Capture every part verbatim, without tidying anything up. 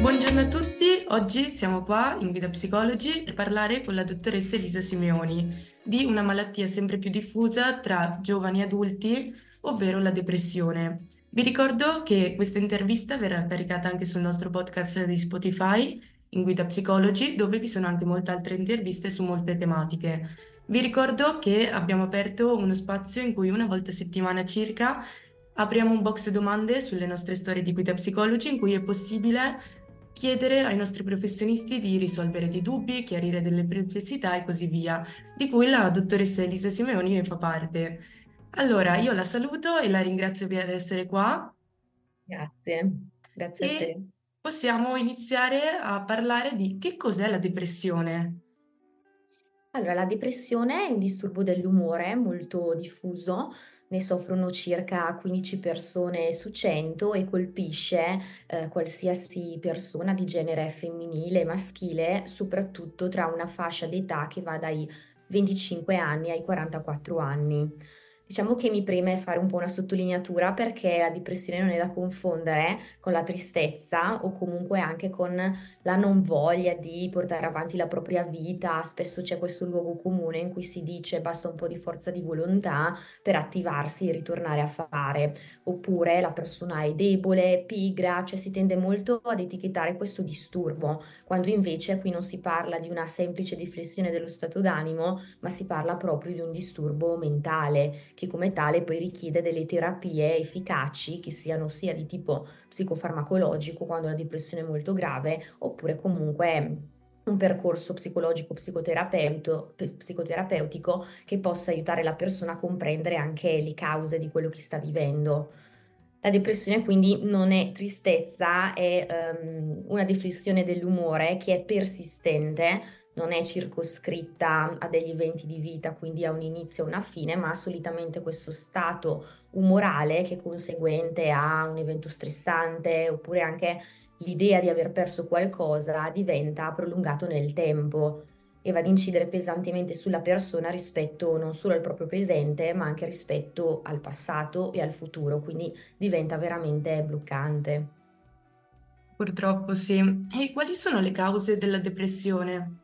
Buongiorno a tutti, oggi siamo qua in Guida Psicologi per parlare con la dottoressa Elisa Simeoni di una malattia sempre più diffusa tra giovani adulti, ovvero la depressione. Vi ricordo che questa intervista verrà caricata anche sul nostro podcast di Spotify, in Guida Psicologi, dove vi sono anche molte altre interviste su molte tematiche. Vi ricordo che abbiamo aperto uno spazio in cui una volta a settimana circa apriamo un box domande sulle nostre storie di Guida Psicologi, in cui è possibile chiedere ai nostri professionisti di risolvere dei dubbi, chiarire delle perplessità e così via, di cui la dottoressa Elisa Simeoni fa parte. Allora, io la saluto e la ringrazio per essere qua. Grazie, grazie e a te. Possiamo iniziare a parlare di che cos'è la depressione. Allora, la depressione è un disturbo dell'umore molto diffuso. Ne soffrono circa quindici persone su cento e colpisce eh, qualsiasi persona di genere femminile e maschile, soprattutto tra una fascia d'età che va dai venticinque anni ai quarantaquattro anni. Diciamo che mi preme fare un po' una sottolineatura perché la depressione non è da confondere con la tristezza o comunque anche con la non voglia di portare avanti la propria vita. Spesso c'è questo luogo comune in cui si dice basta un po' di forza di volontà per attivarsi e ritornare a fare, oppure la persona è debole, pigra, cioè si tende molto ad etichettare questo disturbo, quando invece qui non si parla di una semplice riflessione dello stato d'animo, ma si parla proprio di un disturbo mentale, che come tale poi richiede delle terapie efficaci che siano sia di tipo psicofarmacologico quando la depressione è molto grave, oppure comunque un percorso psicologico psicoterapeutico che possa aiutare la persona a comprendere anche le cause di quello che sta vivendo. La depressione quindi non è tristezza, è um, una depressione dell'umore che è persistente, non è circoscritta a degli eventi di vita, quindi a un inizio e una fine, ma solitamente questo stato umorale che è conseguente a un evento stressante, oppure anche l'idea di aver perso qualcosa, diventa prolungato nel tempo e va ad incidere pesantemente sulla persona rispetto non solo al proprio presente, ma anche rispetto al passato e al futuro, quindi diventa veramente bloccante. Purtroppo sì. E quali sono le cause della depressione?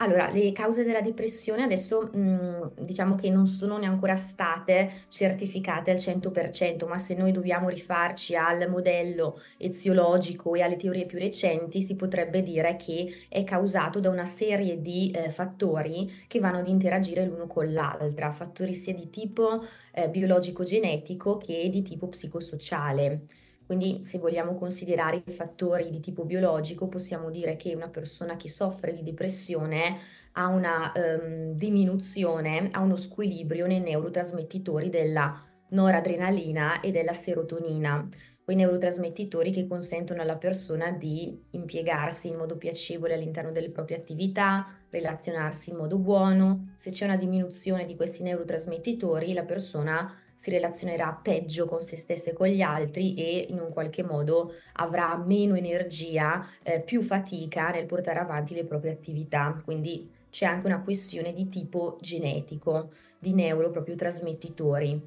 Allora, le cause della depressione adesso mh, diciamo che non sono neanche ancora state certificate al cento per cento, ma se noi dobbiamo rifarci al modello eziologico e alle teorie più recenti, si potrebbe dire che è causato da una serie di eh, fattori che vanno ad interagire l'uno con l'altra, fattori sia di tipo eh, biologico-genetico che di tipo psicosociale. Quindi se vogliamo considerare i fattori di tipo biologico, possiamo dire che una persona che soffre di depressione ha una ehm, diminuzione, ha uno squilibrio nei neurotrasmettitori della noradrenalina e della serotonina, quei neurotrasmettitori che consentono alla persona di impiegarsi in modo piacevole all'interno delle proprie attività, relazionarsi in modo buono. Se c'è una diminuzione di questi neurotrasmettitori, la persona si relazionerà peggio con se stessa e con gli altri e in un qualche modo avrà meno energia, eh, più fatica nel portare avanti le proprie attività. Quindi c'è anche una questione di tipo genetico, di neuro proprio trasmettitori.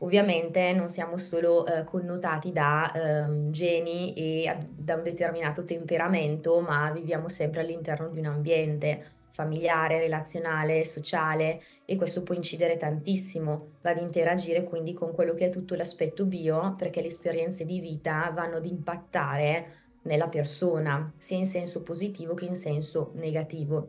Ovviamente non siamo solo eh, connotati da eh, geni e ad, da un determinato temperamento, ma viviamo sempre all'interno di un ambiente familiare, relazionale, sociale, e questo può incidere tantissimo, va ad interagire quindi con quello che è tutto l'aspetto bio, perché le esperienze di vita vanno ad impattare nella persona, sia in senso positivo che in senso negativo.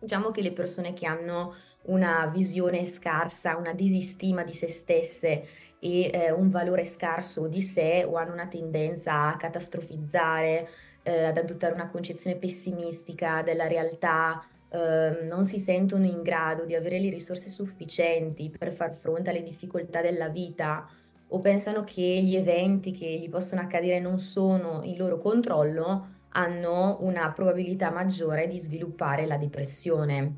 Diciamo che le persone che hanno una visione scarsa, una disistima di se stesse e eh, un valore scarso di sé, o hanno una tendenza a catastrofizzare, eh, ad adottare una concezione pessimistica della realtà, Uh, non si sentono in grado di avere le risorse sufficienti per far fronte alle difficoltà della vita, o pensano che gli eventi che gli possono accadere non sono in loro controllo, hanno una probabilità maggiore di sviluppare la depressione.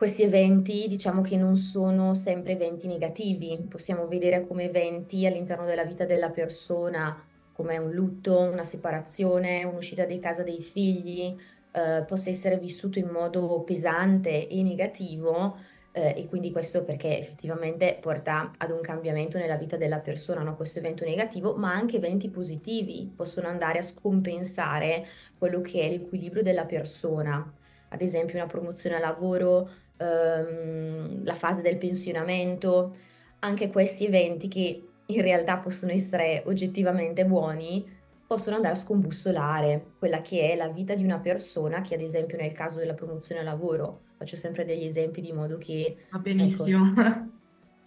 questi eventi diciamo che non sono sempre eventi negativi, possiamo vedere come eventi all'interno della vita della persona, come un lutto, una separazione, un'uscita di casa dei figli, eh, possa essere vissuto in modo pesante e negativo, eh, e quindi questo perché effettivamente porta ad un cambiamento nella vita della persona, no? Questo evento negativo, ma anche eventi positivi possono andare a scompensare quello che è l'equilibrio della persona, ad esempio una promozione al lavoro, ehm, la fase del pensionamento, anche questi eventi che in realtà possono essere oggettivamente buoni, possono andare a scombussolare quella che è la vita di una persona che, ad esempio, nel caso della promozione al lavoro, faccio sempre degli esempi di modo che... Va benissimo.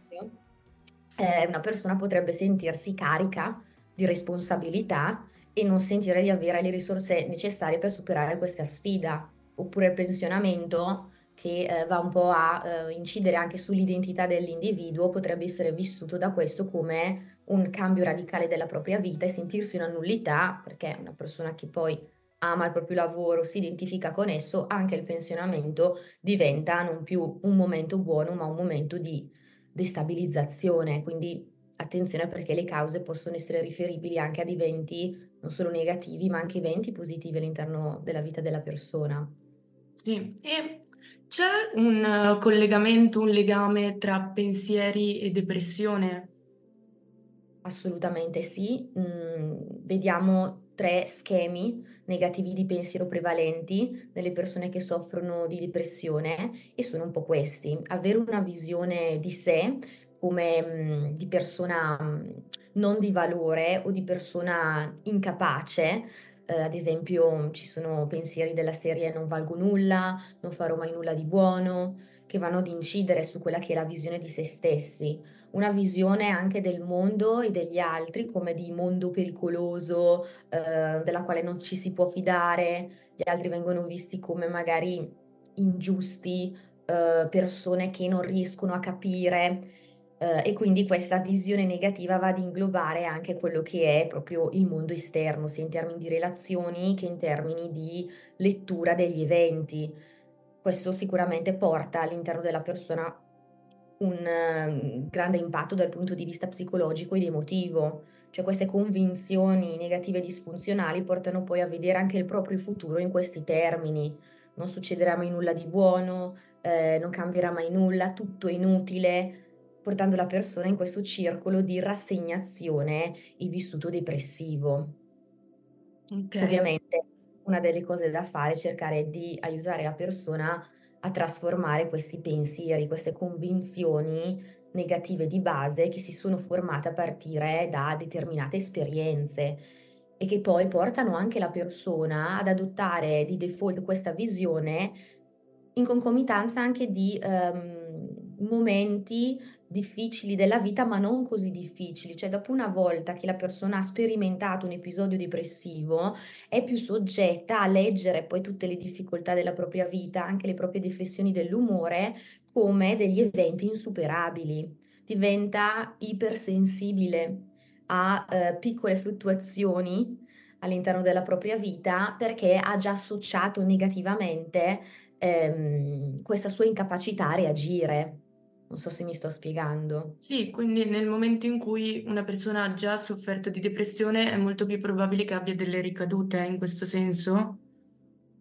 Ecco, eh, una persona potrebbe sentirsi carica di responsabilità e non sentire di avere le risorse necessarie per superare questa sfida, oppure il pensionamento, che eh, va un po' a eh, incidere anche sull'identità dell'individuo, potrebbe essere vissuto da questo come un cambio radicale della propria vita e sentirsi una nullità, perché una persona che poi ama il proprio lavoro, si identifica con esso, anche il pensionamento diventa non più un momento buono, ma un momento di destabilizzazione. Quindi attenzione, perché le cause possono essere riferibili anche ad eventi non solo negativi, ma anche eventi positivi all'interno della vita della persona. Sì, e c'è un collegamento, un legame tra pensieri e depressione? Assolutamente sì. Mm, vediamo tre schemi negativi di pensiero prevalenti nelle persone che soffrono di depressione e sono un po' questi. Avere una visione di sé come mm, di persona mm, non di valore o di persona incapace. Eh, ad esempio ci sono pensieri della serie non valgo nulla, non farò mai nulla di buono, che vanno ad incidere su quella che è la visione di se stessi, una visione anche del mondo e degli altri come di mondo pericoloso, eh, della quale non ci si può fidare, gli altri vengono visti come magari ingiusti, eh, persone che non riescono a capire, eh, e quindi questa visione negativa va ad inglobare anche quello che è proprio il mondo esterno, sia in termini di relazioni che in termini di lettura degli eventi. Questo sicuramente porta all'interno della persona un uh, grande impatto dal punto di vista psicologico ed emotivo, cioè queste convinzioni negative e disfunzionali portano poi a vedere anche il proprio futuro in questi termini: non succederà mai nulla di buono, eh, non cambierà mai nulla, tutto è inutile, portando la persona in questo circolo di rassegnazione e vissuto depressivo. Okay. Ovviamente una delle cose da fare è cercare di aiutare la persona a trasformare questi pensieri, queste convinzioni negative di base che si sono formate a partire da determinate esperienze e che poi portano anche la persona ad adottare di default questa visione in concomitanza anche di um, momenti difficili della vita, ma non così difficili, cioè dopo una volta che la persona ha sperimentato un episodio depressivo è più soggetta a leggere poi tutte le difficoltà della propria vita, anche le proprie deflessioni dell'umore, come degli eventi insuperabili, diventa ipersensibile a eh, piccole fluttuazioni all'interno della propria vita, perché ha già associato negativamente ehm, questa sua incapacità a reagire. Non so se mi sto spiegando. Sì, quindi nel momento in cui una persona ha già sofferto di depressione è molto più probabile che abbia delle ricadute, in questo senso?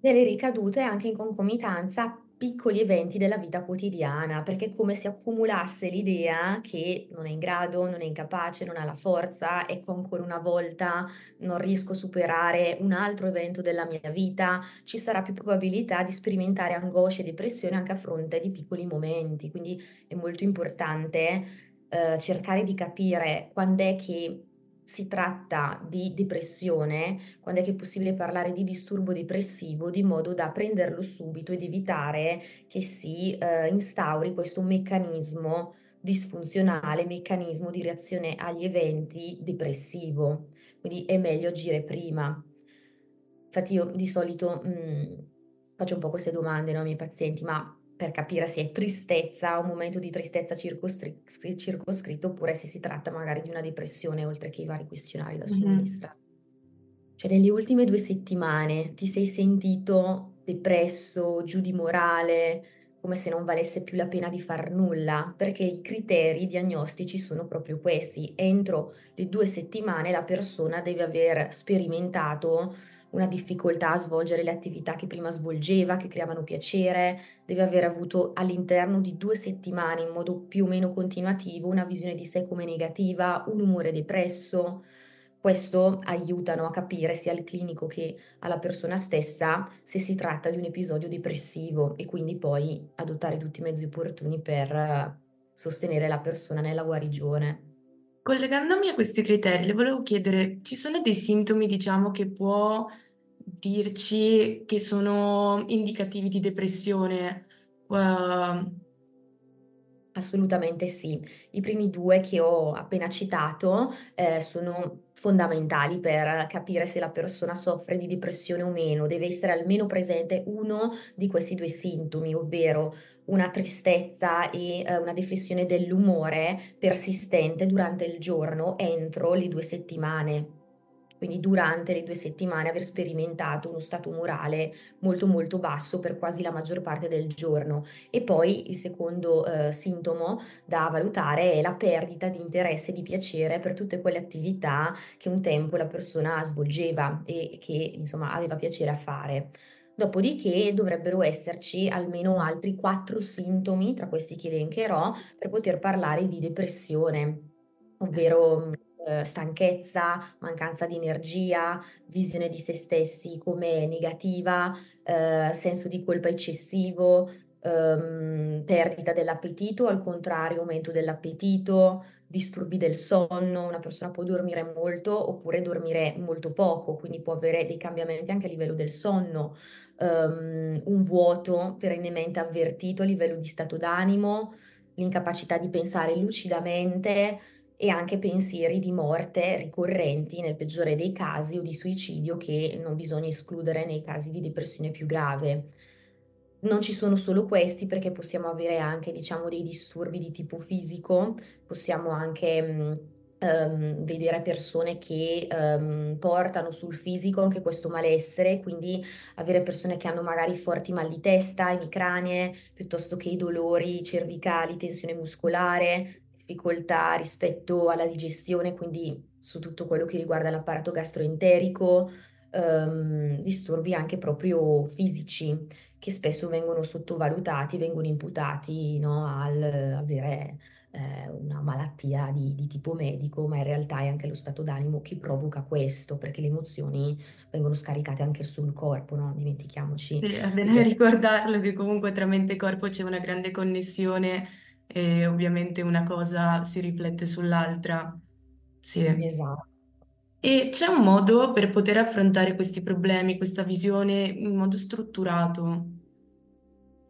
Delle ricadute anche in concomitanza a piccoli eventi della vita quotidiana, perché è come se accumulasse l'idea che non è in grado, non è incapace, non ha la forza, ecco ancora una volta non riesco a superare un altro evento della mia vita, ci sarà più probabilità di sperimentare angoscia e depressione anche a fronte di piccoli momenti. Quindi è molto importante eh, cercare di capire quando è che si tratta di depressione, quando è che è possibile parlare di disturbo depressivo, di modo da prenderlo subito ed evitare che si eh, instauri questo meccanismo disfunzionale, meccanismo di reazione agli eventi depressivo. Quindi è meglio agire prima. Infatti io di solito mh, faccio un po' queste domande, no, ai miei pazienti, ma per capire se è tristezza, un momento di tristezza circoscri- circoscritto, oppure se si tratta magari di una depressione, oltre che i vari questionari da somministrare. Mm-hmm. Cioè, nelle ultime due settimane ti sei sentito depresso, giù di morale, come se non valesse più la pena di far nulla, perché i criteri diagnostici sono proprio questi. Entro le due settimane la persona deve aver sperimentato una difficoltà a svolgere le attività che prima svolgeva, che creavano piacere, deve aver avuto all'interno di due settimane in modo più o meno continuativo una visione di sé come negativa, un umore depresso. Questo aiutano a capire sia al clinico che alla persona stessa se si tratta di un episodio depressivo e quindi poi adottare tutti i mezzi opportuni per sostenere la persona nella guarigione. Collegandomi a questi criteri, le volevo chiedere, ci sono dei sintomi, diciamo, che può dirci che sono indicativi di depressione? Uh... Assolutamente sì. I primi due che ho appena citato eh, sono fondamentali per capire se la persona soffre di depressione o meno. Deve essere almeno presente uno di questi due sintomi, ovvero una tristezza e eh, una deflessione dell'umore persistente durante il giorno entro le due settimane. Quindi durante le due settimane aver sperimentato uno stato umorale molto molto basso per quasi la maggior parte del giorno. E poi il secondo eh, sintomo da valutare è la perdita di interesse e di piacere per tutte quelle attività che un tempo la persona svolgeva e che insomma aveva piacere a fare. Dopodiché dovrebbero esserci almeno altri quattro sintomi, tra questi che elencherò, per poter parlare di depressione, ovvero stanchezza, mancanza di energia, visione di se stessi come negativa, eh, senso di colpa eccessivo, ehm, perdita dell'appetito, al contrario aumento dell'appetito, disturbi del sonno. Una persona può dormire molto oppure dormire molto poco, quindi può avere dei cambiamenti anche a livello del sonno, ehm, un vuoto perennemente avvertito a livello di stato d'animo, l'incapacità di pensare lucidamente, e anche pensieri di morte ricorrenti nel peggiore dei casi o di suicidio, che non bisogna escludere nei casi di depressione più grave. Non ci sono solo questi, perché possiamo avere anche, diciamo, dei disturbi di tipo fisico, possiamo anche um, vedere persone che um, portano sul fisico anche questo malessere, quindi avere persone che hanno magari forti mal di testa, emicranie, piuttosto che i dolori cervicali, tensione muscolare, difficoltà rispetto alla digestione, quindi su tutto quello che riguarda l'apparato gastroenterico, ehm, disturbi anche proprio fisici che spesso vengono sottovalutati, vengono imputati, no, al avere eh, una malattia di, di tipo medico, ma in realtà è anche lo stato d'animo che provoca questo, perché le emozioni vengono scaricate anche sul corpo, no? Dimentichiamoci. Sì, è bene ricordarlo che comunque tra mente e corpo c'è una grande connessione. E ovviamente una cosa si riflette sull'altra. Sì. Esatto. E c'è un modo per poter affrontare questi problemi, questa visione in modo strutturato?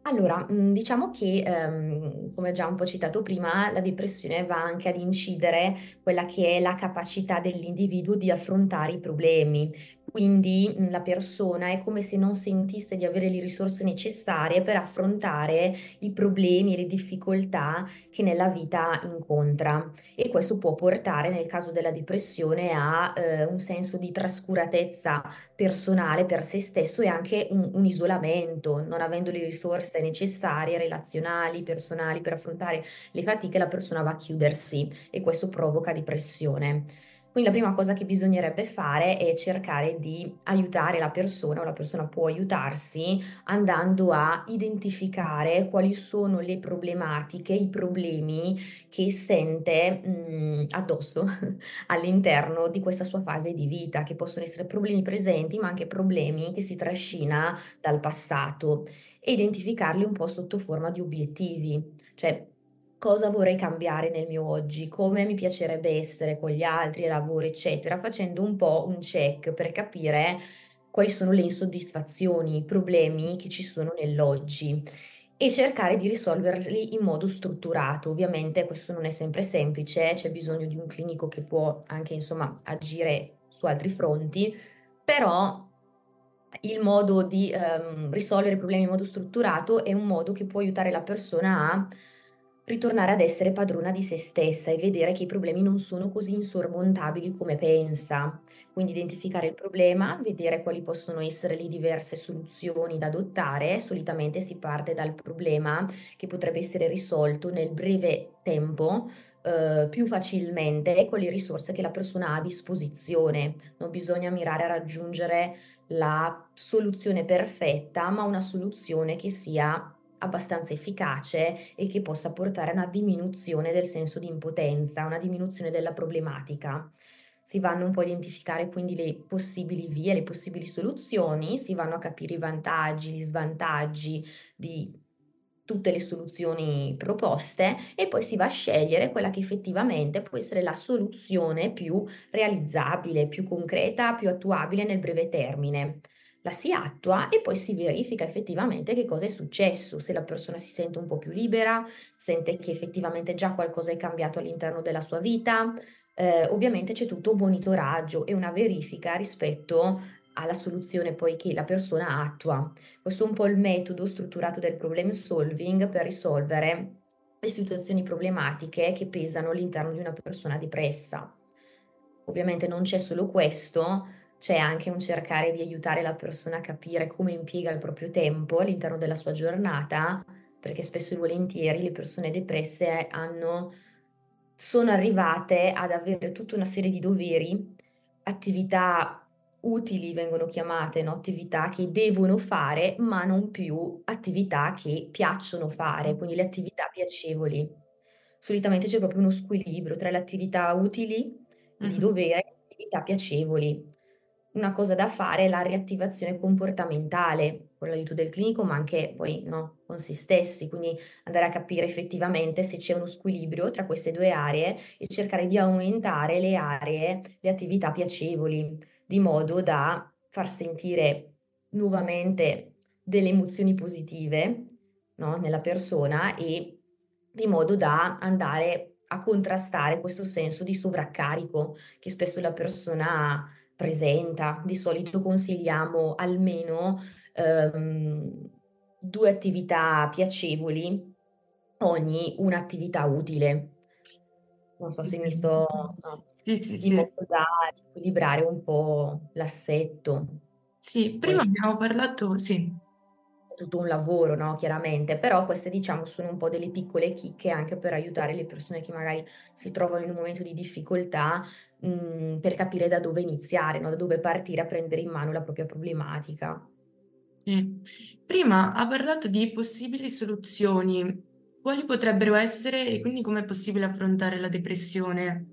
Allora, diciamo che, ehm, come già un po' citato prima, la depressione va anche ad incidere quella che è la capacità dell'individuo di affrontare i problemi. Quindi la persona è come se non sentisse di avere le risorse necessarie per affrontare i problemi e le difficoltà che nella vita incontra, e questo può portare nel caso della depressione a eh, un senso di trascuratezza personale per se stesso e anche un, un isolamento. Non avendo le risorse necessarie, relazionali, personali per affrontare le fatiche, la persona va a chiudersi e questo provoca depressione. Quindi la prima cosa che bisognerebbe fare è cercare di aiutare la persona, o la persona può aiutarsi andando a identificare quali sono le problematiche, i problemi che sente mh, addosso all'interno di questa sua fase di vita, che possono essere problemi presenti ma anche problemi che si trascina dal passato, e identificarli un po' sotto forma di obiettivi, cioè cosa vorrei cambiare nel mio oggi, come mi piacerebbe essere con gli altri, lavoro, eccetera, facendo un po' un check per capire quali sono le insoddisfazioni, i problemi che ci sono nell'oggi, e cercare di risolverli in modo strutturato. Ovviamente questo non è sempre semplice, c'è bisogno di un clinico che può anche, insomma, agire su altri fronti, però il modo di ehm, risolvere i problemi in modo strutturato è un modo che può aiutare la persona a ritornare ad essere padrona di se stessa e vedere che i problemi non sono così insormontabili come pensa. Quindi identificare il problema, vedere quali possono essere le diverse soluzioni da adottare. Solitamente si parte dal problema che potrebbe essere risolto nel breve tempo, eh, più facilmente con le risorse che la persona ha a disposizione. Non bisogna mirare a raggiungere la soluzione perfetta, ma una soluzione che sia abbastanza efficace e che possa portare a una diminuzione del senso di impotenza, una diminuzione della problematica. Si vanno un po' a identificare quindi le possibili vie, le possibili soluzioni, si vanno a capire i vantaggi, gli svantaggi di tutte le soluzioni proposte e poi si va a scegliere quella che effettivamente può essere la soluzione più realizzabile, più concreta, più attuabile nel breve termine. La si attua e poi si verifica effettivamente che cosa è successo, se la persona si sente un po' più libera, sente che effettivamente già qualcosa è cambiato all'interno della sua vita. Eh, ovviamente c'è tutto un monitoraggio e una verifica rispetto alla soluzione poi che la persona attua. Questo è un po' il metodo strutturato del problem solving per risolvere le situazioni problematiche che pesano all'interno di una persona depressa. Ovviamente non c'è solo questo, c'è anche un cercare di aiutare la persona a capire come impiega il proprio tempo all'interno della sua giornata, perché spesso e volentieri le persone depresse hanno, sono arrivate ad avere tutta una serie di doveri, attività utili vengono chiamate, no? Attività che devono fare, ma non più attività che piacciono fare, quindi le attività piacevoli. Solitamente c'è proprio uno squilibrio tra le attività utili, di dovere, e le attività piacevoli. Una cosa da fare è la riattivazione comportamentale con l'aiuto del clinico, ma anche poi no, con se stessi, quindi andare a capire effettivamente se c'è uno squilibrio tra queste due aree e cercare di aumentare le aree, le attività piacevoli, di modo da far sentire nuovamente delle emozioni positive, no, nella persona e di modo da andare a contrastare questo senso di sovraccarico che spesso la persona ha. Presenta. Di solito consigliamo almeno ehm, due attività piacevoli ogni un'attività utile. Non so se mi sto no, sì, sì, in modo sì. da equilibrare un po' l'assetto. Sì, prima Poi, abbiamo parlato, sì. tutto un lavoro, no? Chiaramente, però queste diciamo sono un po' delle piccole chicche anche per aiutare le persone che magari si trovano in un momento di difficoltà mh, per capire da dove iniziare, no? Da dove partire a prendere in mano la propria problematica. Sì. Prima ha parlato di possibili soluzioni, quali potrebbero essere e quindi come è possibile affrontare la depressione?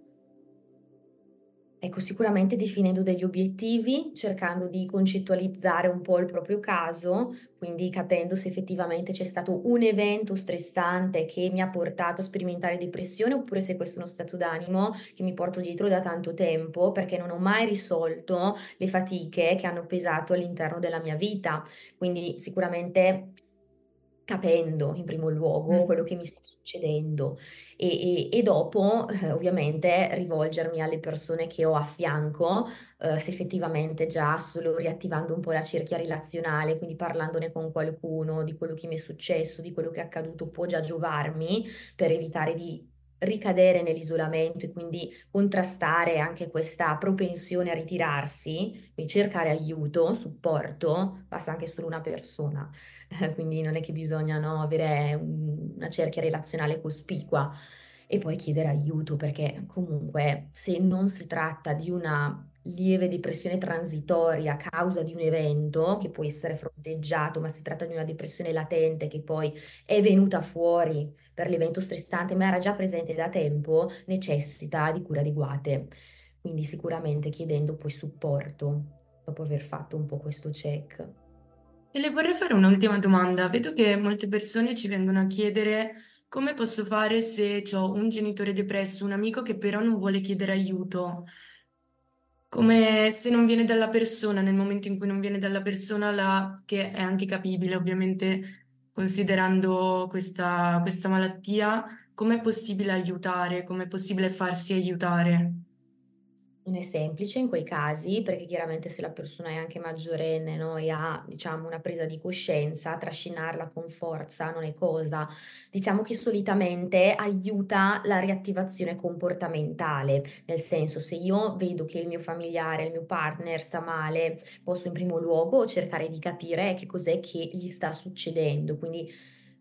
Ecco, sicuramente definendo degli obiettivi, cercando di concettualizzare un po' il proprio caso, quindi capendo se effettivamente c'è stato un evento stressante che mi ha portato a sperimentare depressione oppure se questo è uno stato d'animo che mi porto dietro da tanto tempo perché non ho mai risolto le fatiche che hanno pesato all'interno della mia vita. Quindi sicuramente capendo in primo luogo quello che mi sta succedendo e, e, e dopo eh, ovviamente rivolgermi alle persone che ho a fianco, eh, se effettivamente già solo riattivando un po' la cerchia relazionale, quindi parlandone con qualcuno di quello che mi è successo, di quello che è accaduto, può già giovarmi per evitare di ricadere nell'isolamento e quindi contrastare anche questa propensione a ritirarsi, quindi cercare aiuto, supporto, basta anche solo una persona, eh, quindi non è che bisogna no, avere un, una cerchia relazionale cospicua e poi chiedere aiuto perché comunque se non si tratta di una lieve depressione transitoria a causa di un evento che può essere fronteggiato, ma si tratta di una depressione latente che poi è venuta fuori per l'evento stressante, ma era già presente da tempo, necessita di cure adeguate. Quindi sicuramente chiedendo poi supporto dopo aver fatto un po' questo check. E le vorrei fare un'ultima domanda. Vedo che molte persone ci vengono a chiedere come posso fare se ho un genitore depresso, un amico che però non vuole chiedere aiuto. Come se non viene dalla persona, nel momento in cui non viene dalla persona, la, che è anche capibile ovviamente considerando questa, questa malattia, com'è possibile aiutare, com'è possibile farsi aiutare? Non è semplice in quei casi, perché chiaramente se la persona è anche maggiorenne, no, e ha, diciamo, una presa di coscienza, trascinarla con forza non è cosa, diciamo, che solitamente aiuta la riattivazione comportamentale, nel senso, se io vedo che il mio familiare, il mio partner sta male, posso in primo luogo cercare di capire che cos'è che gli sta succedendo, quindi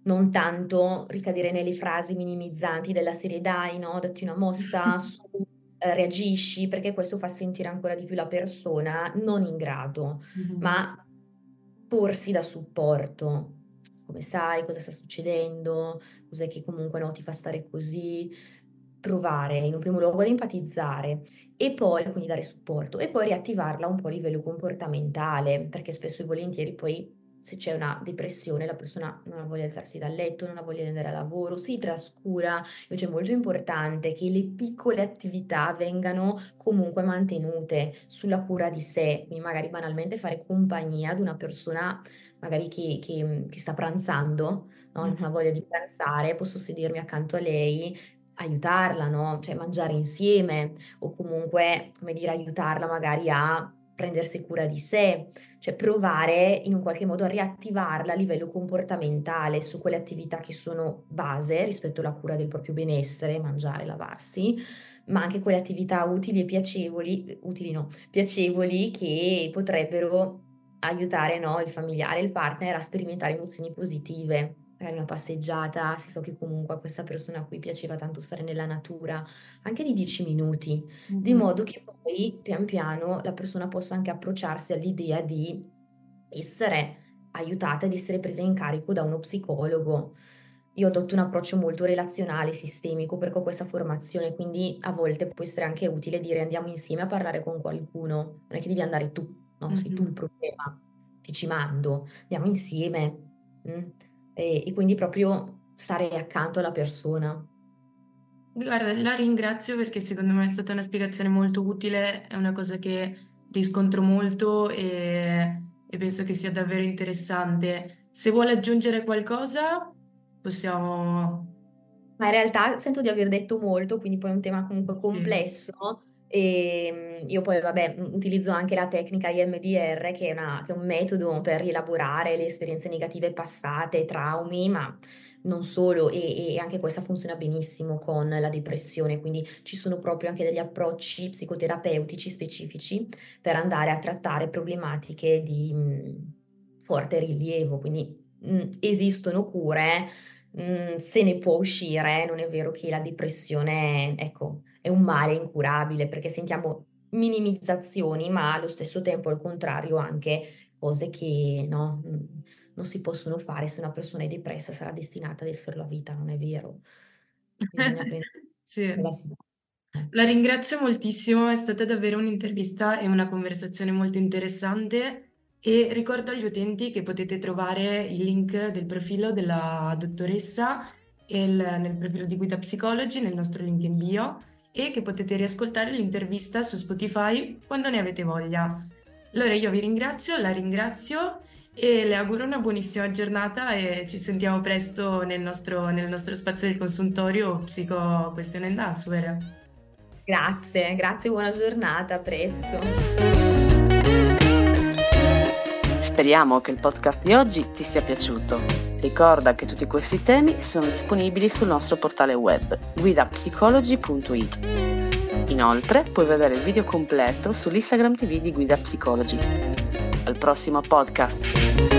non tanto ricadere nelle frasi minimizzanti della serie dai, no, datti una mossa, su reagisci, perché questo fa sentire ancora di più la persona non in grado, mm-hmm. ma porsi da supporto, come sai, cosa sta succedendo, cos'è che comunque no, ti fa stare così, provare in un primo luogo ad empatizzare e poi quindi dare supporto e poi riattivarla un po' a livello comportamentale, perché spesso e volentieri poi se c'è una depressione la persona non ha voglia di alzarsi dal letto, non ha voglia di andare a lavoro, si trascura, invece è molto importante che le piccole attività vengano comunque mantenute sulla cura di sé, quindi magari banalmente fare compagnia ad una persona magari che, che, che sta pranzando, no? Non ha voglia di pranzare, posso sedermi accanto a lei, aiutarla, no? Cioè mangiare insieme o comunque, come dire, aiutarla magari a prendersi cura di sé, cioè provare in un qualche modo a riattivarla a livello comportamentale su quelle attività che sono base rispetto alla cura del proprio benessere, mangiare, lavarsi, ma anche quelle attività utili e piacevoli, utili no, piacevoli che potrebbero aiutare, no, il familiare, il partner a sperimentare emozioni positive. Magari una passeggiata, se so che comunque a questa persona a cui piaceva tanto stare nella natura, anche di dieci minuti, mm-hmm. di modo che poi pian piano la persona possa anche approcciarsi all'idea di essere aiutata, di essere presa in carico da uno psicologo. Io adotto un approccio molto relazionale, sistemico, perché ho questa formazione, quindi a volte può essere anche utile dire andiamo insieme a parlare con qualcuno, non è che devi andare tu, no? Mm-hmm. Sei tu il problema, ti ci mando, andiamo insieme, mm? E quindi proprio stare accanto alla persona. Guarda, la ringrazio perché secondo me è stata una spiegazione molto utile, è una cosa che riscontro molto e, e penso che sia davvero interessante. Se vuole aggiungere qualcosa, possiamo... Ma in realtà sento di aver detto molto, quindi poi è un tema comunque complesso. Sì. E io poi vabbè utilizzo anche la tecnica E M D R che è, una, che è un metodo per rielaborare le esperienze negative passate, traumi, ma non solo, e, e anche questa funziona benissimo con la depressione, quindi ci sono proprio anche degli approcci psicoterapeutici specifici per andare a trattare problematiche di mh, forte rilievo, quindi mh, esistono cure, mh, se ne può uscire, non è vero che la depressione, ecco, è un male incurabile, perché sentiamo minimizzazioni, ma allo stesso tempo al contrario anche cose che no, non si possono fare, se una persona è depressa sarà destinata ad essere la vita, non è vero. Sì. La, la ringrazio moltissimo, è stata davvero un'intervista e una conversazione molto interessante e ricordo agli utenti che potete trovare il link del profilo della dottoressa il, nel profilo di Guida Psicologi, nel nostro link in bio, e che potete riascoltare l'intervista su Spotify quando ne avete voglia. Allora io vi ringrazio, la ringrazio e le auguro una buonissima giornata e ci sentiamo presto nel nostro, nel nostro spazio del consultorio Psico Question and Answer. Grazie, grazie, buona giornata, a presto. Speriamo che il podcast di oggi ti sia piaciuto. Ricorda che tutti questi temi sono disponibili sul nostro portale web guida psicologi punto it. Inoltre puoi vedere il video completo sull'Instagram T V di Guida Psicologi. Al prossimo podcast!